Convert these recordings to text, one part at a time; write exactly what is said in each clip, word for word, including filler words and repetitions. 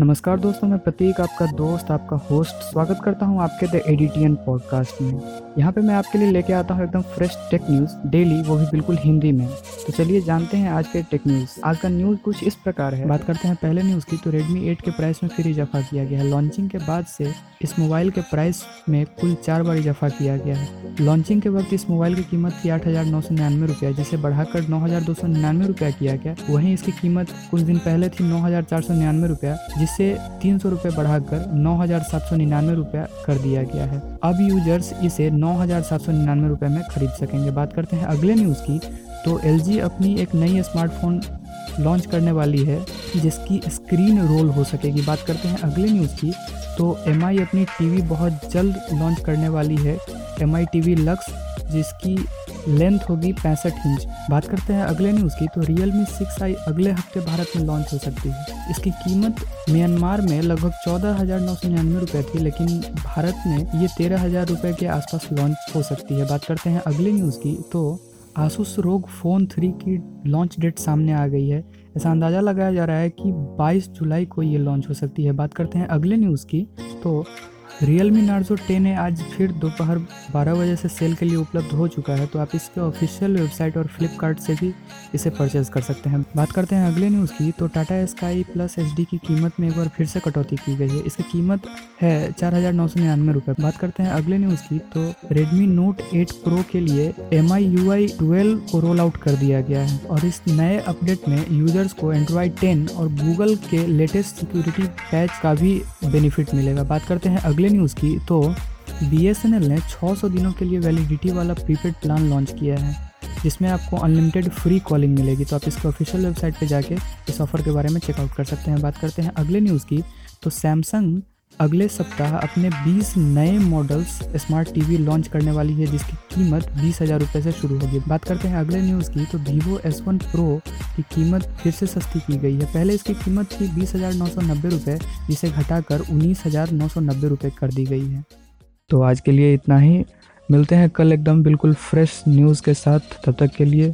नमस्कार दोस्तों, मैं प्रतीक आपका दोस्त आपका होस्ट स्वागत करता हूं आपके द एडिटियन पॉडकास्ट में। यहां पे मैं आपके लिए लेके आता हूं एकदम फ्रेश टेक न्यूज़ डेली, वो भी बिल्कुल हिंदी में। तो चलिए जानते हैं आज के टेक न्यूज़। आज का न्यूज़ कुछ इस प्रकार है। बात करते हैं पहले न्यूज़ की, तो रेडमी एट के प्राइस में फिर इजाफा किया गया है। लॉन्चिंग के बाद से इस मोबाइल के प्राइस में कुल चार बार इजाफा किया गया है। लॉन्चिंग के वक्त इस मोबाइल की कीमत थी आठ हज़ार नौ सौ निन्यानवे रुपया, जिसे बढ़ाकर नौ हज़ार दो सौ निन्यानवे रुपया किया गया। वहीं इसकी कीमत कुछ दिन पहले थी नौ हज़ार चार सौ निन्यानवे रुपया, जिससे तीन सौ रुपये बढ़ाकर नौ हज़ार सात सौ निन्यानवे रुपया कर दिया गया है। अब यूजर्स इसे नौ हज़ार सात सौ निन्यानवे रुपये में खरीद सकेंगे। बात करते हैं अगले न्यूज़ की, तो एल जी अपनी एक नई स्मार्टफोन लॉन्च करने वाली है जिसकी स्क्रीन रोल हो सकेगी। बात करते हैं अगले न्यूज़ की, तो एम आई अपनी टीवी बहुत जल्द लॉन्च करने वाली है, एम आई टीवी लक्स, जिसकी लेंथ होगी पैंसठ इंच। बात करते हैं अगले न्यूज़ की, तो Realme सिक्स i अगले हफ्ते भारत में लॉन्च हो सकती है। इसकी कीमत म्यांमार में लगभग चौदह हज़ार नौ सौ निन्यानवे रुपये थी, लेकिन भारत में ये तेरह हज़ार रुपये के आसपास लॉन्च हो सकती है। बात करते हैं अगले न्यूज़ की, तो Asus R O G Phone Three की लॉन्च डेट सामने आ गई है। ऐसा अंदाज़ा लगाया जा रहा है कि बाईस जुलाई को ये लॉन्च हो सकती है। बात करते हैं अगले न्यूज़ की, तो Realme Narzo टेन ए आज फिर दोपहर बारह बजे से सेल के लिए उपलब्ध हो चुका है, तो आप इसके ऑफिशियल वेबसाइट और फ्लिपकार्ट से भी इसे परचेज़ कर सकते हैं। बात करते हैं अगले न्यूज़ की, तो Tata Sky plus H D की कीमत में एक बार फिर से कटौती की गई है। इसकी कीमत है चार हज़ार नौ सौ निन्यानवे रुपये। बात करते हैं अगले न्यूज़ की, तो Redmi Note एट Pro के लिए M I U I twelve को रोल आउट कर दिया गया है, और इस नए अपडेट में यूजर्स को Android टेन और Google के लेटेस्ट सिक्योरिटी पैच का भी बेनिफिट मिलेगा। बात करते हैं अगले न्यूज़ की, तो बी एस एन एल ने छह सौ दिनों के लिए वैलिडिटी वाला प्रीपेड प्लान लॉन्च किया है, जिसमें आपको अनलिमिटेड फ्री कॉलिंग मिलेगी, तो आप इसके ऑफिशियल वेबसाइट पे जाके इस ऑफ़र के बारे में चेकआउट कर सकते हैं। बात करते हैं अगले न्यूज़ की, तो सैमसंग अगले सप्ताह अपने बीस नए मॉडल्स स्मार्ट टीवी लॉन्च करने वाली है, जिसकी कीमत बीस हज़ार रुपये से शुरू होगी। बात करते हैं अगले न्यूज़ की, तो Vivo एस वन Pro की कीमत फिर से सस्ती की गई है। पहले इसकी कीमत थी बीस हज़ार नौ सौ नब्बे रुपये, जिसे घटाकर उन्नीस हज़ार नौ सौ नब्बे रुपये कर दी गई है। तो आज के लिए इतना ही, मिलते हैं कल एकदम बिल्कुल फ्रेश न्यूज़ के साथ। तब तक के लिए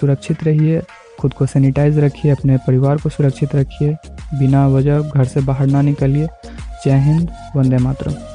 सुरक्षित रहिए, खुद को सैनिटाइज रखिए, अपने परिवार को सुरक्षित रखिए, बिना वजह घर से बाहर ना निकलिए। जय हिंद, वंदे मातरम।